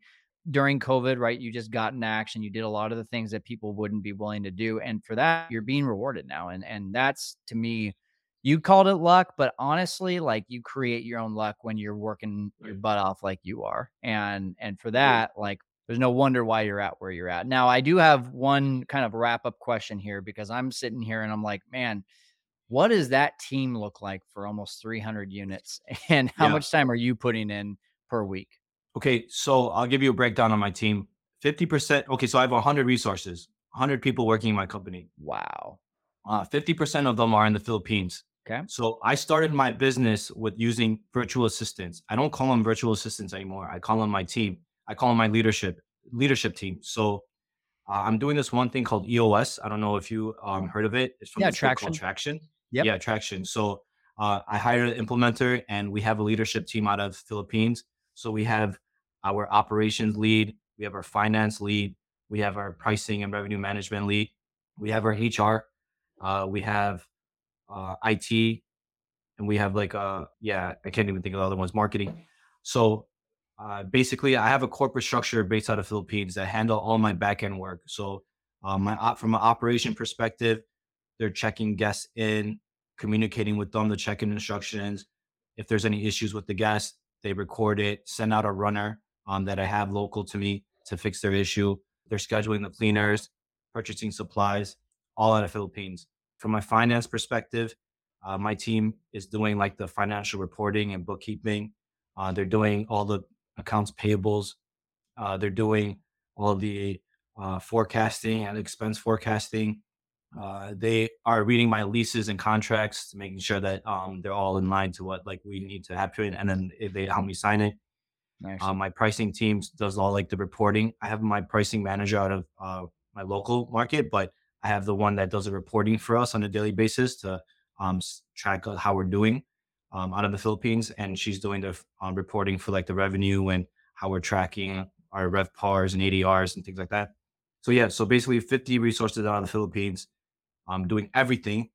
during COVID, right? You just got in action. You did a lot of the things that people wouldn't be willing to do. And for that, you're being rewarded now. And, and that's, to me, you called it luck, but honestly, like, you create your own luck when you're working your butt off like you are. And, and for that, like, there's no wonder why you're at where you're at. Now, I do have one kind of wrap up question here, because I'm sitting here and I'm like, man, what does that team look like for almost three hundred units? And how yeah. much time are you putting in per week? Okay. So I'll give you a breakdown on my team. fifty percent. Okay. So I have a hundred resources, a hundred people working in my company. Wow. Uh, fifty percent of them are in the Philippines. Okay. So I started my business with using virtual assistants. I don't call them virtual assistants anymore. I call them my team. I call them my leadership leadership team. So uh, I'm doing this one thing called E O S. I don't know if you um, heard of it. It's from yeah, Traction. Traction. Yep. Yeah, Traction. So uh, I hired an implementer, and we have a leadership team out of Philippines. So we have our operations lead. We have our finance lead. We have our pricing and revenue management lead. We have our H R. Uh, we have uh, I T, and we have like, uh, yeah, I can't even think of the other ones, marketing. So uh, basically I have a corporate structure based out of Philippines that handle all my backend work. So uh, my op- from an operation perspective, they're checking guests in, communicating with them, the check-in instructions. If there's any issues with the guest, they record it, send out a runner um, that I have local to me to fix their issue. They're scheduling the cleaners, purchasing supplies, all out of Philippines. From my finance perspective, uh, my team is doing like the financial reporting and bookkeeping. Uh, they're doing all the accounts payables. Uh, they're doing all the uh, forecasting and expense forecasting. Uh, they are reading my leases and contracts, making sure that um, they're all in line to what like we need to happen, and then if they help me sign it. Nice. Uh, my pricing team does all like the reporting. I have my pricing manager out of uh, my local market, but I have the one that does the reporting for us on a daily basis to um, track how we're doing um, out of the Philippines, and she's doing the um, reporting for like the revenue and how we're tracking our RevPARs and A D Rs and things like that. So yeah, so basically fifty resources out of the Philippines. I'm doing everything.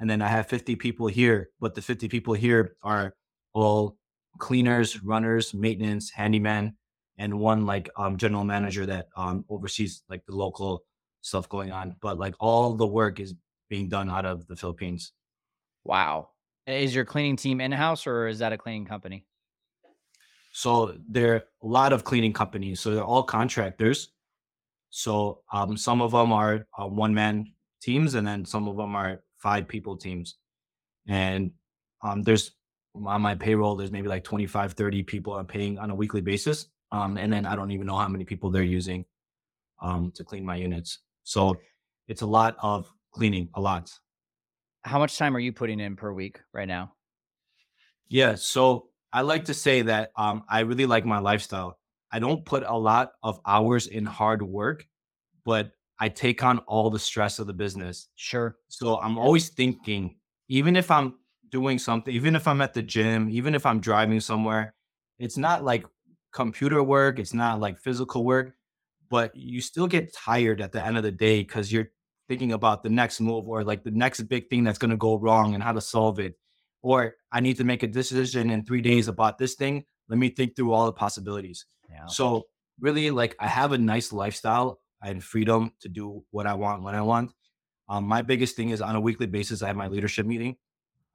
And then I have fifty people here, but the fifty people here are all cleaners, runners, maintenance, handyman, and one like um, general manager that um, oversees like the local stuff going on. But like all the work is being done out of the Philippines. Wow. Is your cleaning team in-house or is that a cleaning company? So there are a lot of cleaning companies. So they're all contractors. So um, some of them are uh, one-man teams, and then some of them are five people teams. And um, there's on my payroll, there's maybe like twenty-five, thirty people I'm paying on a weekly basis. Um, and then I don't even know how many people they're using um, to clean my units. So it's a lot of cleaning, a lot. How much time are you putting in per week right now? Yeah. So I like to say that um, I really like my lifestyle. I don't put a lot of hours in hard work, but I take on all the stress of the business. Sure. So I'm always thinking, even if I'm doing something, even if I'm at the gym, even if I'm driving somewhere, it's not like computer work. It's not like physical work, but you still get tired at the end of the day because you're thinking about the next move or like the next big thing that's going to go wrong and how to solve it. Or I need to make a decision in three days about this thing. Let me think through all the possibilities. Yeah. So really, like, I have a nice lifestyle and freedom to do what I want, when I want. Um, my biggest thing is on a weekly basis, I have my leadership meeting.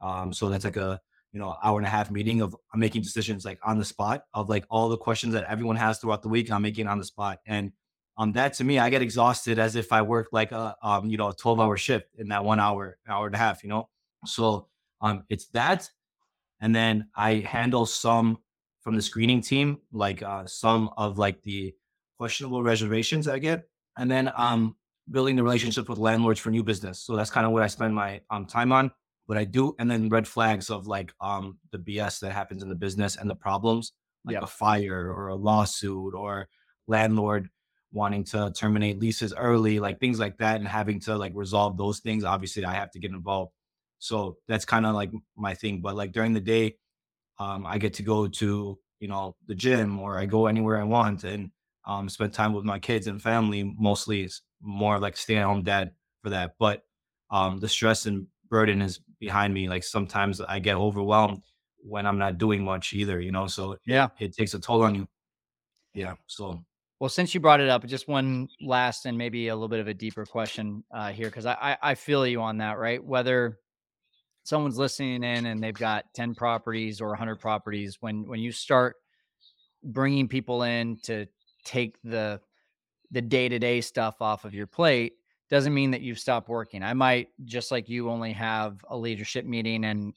Um, so that's like a, you know, hour and a half meeting of I'm making decisions like on the spot of like all the questions that everyone has throughout the week. I'm making on the spot. And um, that to me, I get exhausted as if I work like a, um, you know, a twelve hour shift in that one hour, hour and a half, you know? So um, it's that. And then I handle some from the screening team, like uh, some of like the questionable reservations I get. And then um, building the relationship with landlords for new business. So that's kind of what I spend my um, time on, what I do. And then red flags of like um, the B S that happens in the business and the problems, like yep. a fire or a lawsuit or landlord wanting to terminate leases early, like things like that. And having to like resolve those things, obviously I have to get involved. So that's kind of like my thing. But like during the day, um, I get to go to, you know, the gym, or I go anywhere I want and Um, spend time with my kids and family. Mostly it's more like stay at home dad for that. But um, the stress and burden is behind me. Like sometimes I get overwhelmed when I'm not doing much either, you know? So yeah, it, it takes a toll on you. Yeah. So, well, since you brought it up, just one last and maybe a little bit of a deeper question uh, here. Cause I, I, I feel you on that, right? Whether someone's listening in and they've got ten properties or a hundred properties, when, when you start bringing people in to take the the day-to-day stuff off of your plate, doesn't mean that you've stopped working. I might, just like you, only have a leadership meeting and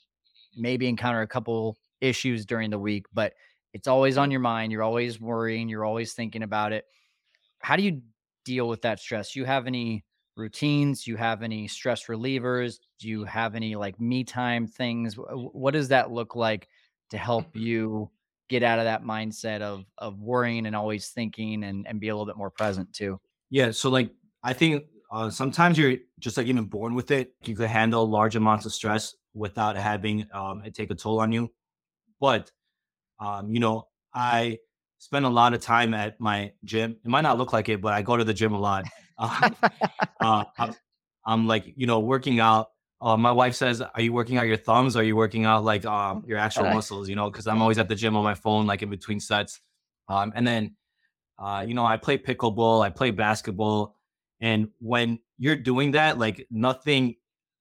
maybe encounter a couple issues during the week, but it's always on your mind. You're always worrying. You're always thinking about it. How do you deal with that stress? Do you have any routines? Do you have any stress relievers? Do you have any like me time things? What does that look like to help you get out of that mindset of, of worrying and always thinking and, and be a little bit more present too? Yeah. So like, I think uh, sometimes you're just like even born with it. You can handle large amounts of stress without having um, it take a toll on you. But, um, you know, I spend a lot of time at my gym. It might not look like it, but I go to the gym a lot. Uh, uh, I'm, I'm like, you know, working out. Uh, my wife says, are you working out your thumbs? Or are you working out like um, your actual right. muscles? You know, because I'm always at the gym on my phone, like in between sets. Um, and then, uh, you know, I play pickleball, I play basketball. And when you're doing that, like nothing,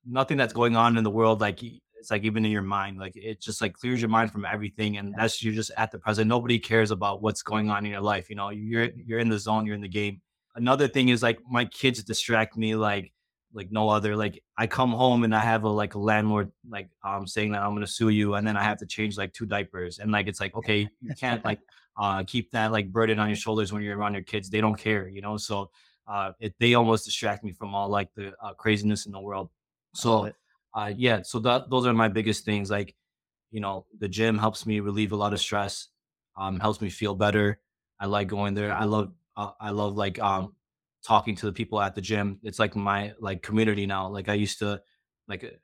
nothing that's going on in the world, like it's like even in your mind, like it just like clears your mind from everything. And that's, you're just at the present. Nobody cares about what's going on in your life. You know, you're, you're in the zone, you're in the game. Another thing is like my kids distract me like like no other. Like I come home and I have a like a landlord like um saying that I'm gonna sue you, and then I have to change like two diapers, and like it's like, okay, you can't like uh keep that like burden on your shoulders when you're around your kids. They don't care, you know. So Uh, it, they almost distract me from all like the uh, craziness in the world. So, uh, yeah, so that, those are my biggest things. Like, you know, the gym helps me relieve a lot of stress, um, helps me feel better. I like going there. I love, uh, I love like um, talking to the people at the gym. It's like my like community now. Like I used to like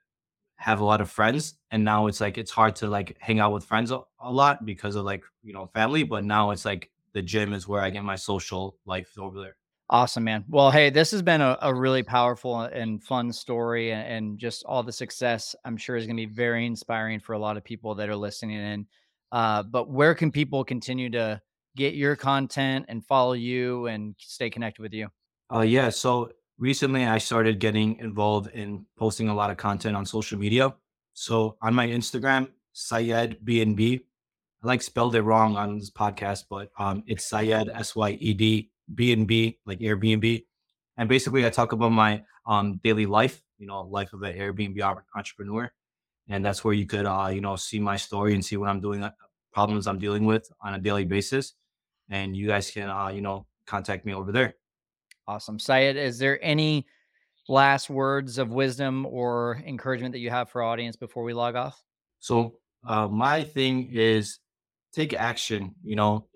have a lot of friends, and now it's like, it's hard to like hang out with friends a, a lot because of like, you know, family, but now it's like the gym is where I get my social life over there. Awesome, man. Well, hey, this has been a, a really powerful and fun story, and, and just all the success I'm sure is going to be very inspiring for a lot of people that are listening in. Uh, but where can people continue to get your content and follow you and stay connected with you? Uh, yeah. So recently I started getting involved in posting a lot of content on social media. So on my Instagram, Syed B N B, I like spelled it wrong on this podcast, but um, it's Syed, S Y E D, B N B, like Airbnb. And basically I talk about my um, daily life, you know, life of an Airbnb entrepreneur. And that's where you could, uh, you know, see my story and see what I'm doing, uh, problems I'm dealing with on a daily basis. And you guys can, uh, you know, contact me over there. Awesome. Syed, is there any last words of wisdom or encouragement that you have for our audience before we log off? So uh, my thing is take action. You know,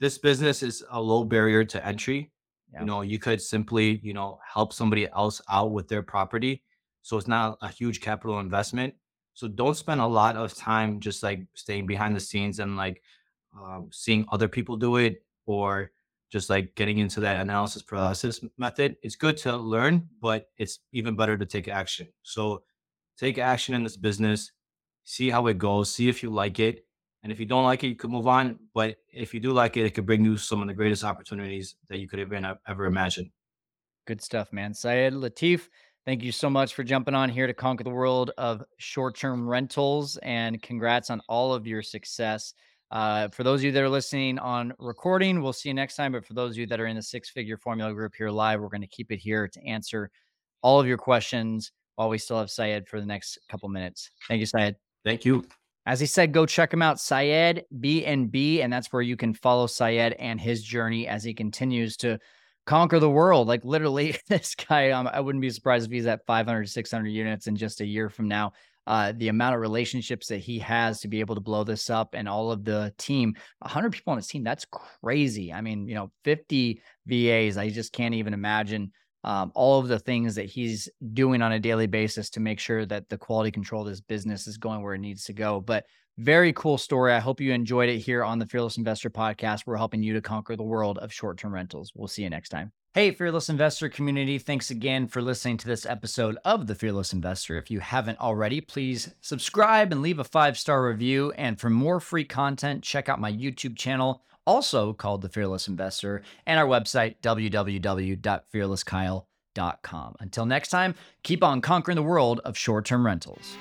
this business is a low barrier to entry. Yeah. You know, you could simply, you know, help somebody else out with their property. So it's not a huge capital investment. So don't spend a lot of time just like staying behind the scenes and like um, seeing other people do it, or just like getting into that analysis paralysis method. It's good to learn, but it's even better to take action. So take action in this business, see how it goes, see if you like it. And if you don't like it, you could move on. But if you do like it, it could bring you some of the greatest opportunities that you could have been, ever imagined. Good stuff, man. Syed Lateef, thank you so much for jumping on here to conquer the world of short-term rentals, and congrats on all of your success. Uh, for those of you that are listening on recording, we'll see you next time. But for those of you that are in the Six Figure Formula group here live, we're going to keep it here to answer all of your questions while we still have Syed for the next couple minutes. Thank you, Syed. Thank you. As he said, go check him out, Syed B N B, and that's where you can follow Syed and his journey as he continues to conquer the world. Like literally, this guy, um, I wouldn't be surprised if he's at five hundred, six hundred units in just a year from now. Uh, the amount of relationships that he has to be able to blow this up, and all of the team, one hundred people on his team, that's crazy. I mean, you know, fifty V As, I just can't even imagine. Um, all of the things that he's doing on a daily basis to make sure that the quality control of this business is going where it needs to go. But very cool story. I hope you enjoyed it here on the Fearless Investor Podcast. We're helping you to conquer the world of short-term rentals. We'll see you next time. Hey, Fearless Investor community. Thanks again for listening to this episode of The Fearless Investor. If you haven't already, please subscribe and leave a five-star review. And for more free content, check out my YouTube channel, also called The Fearless Investor, and our website, w w w dot fearless kyle dot com. Until next time, keep on conquering the world of short-term rentals.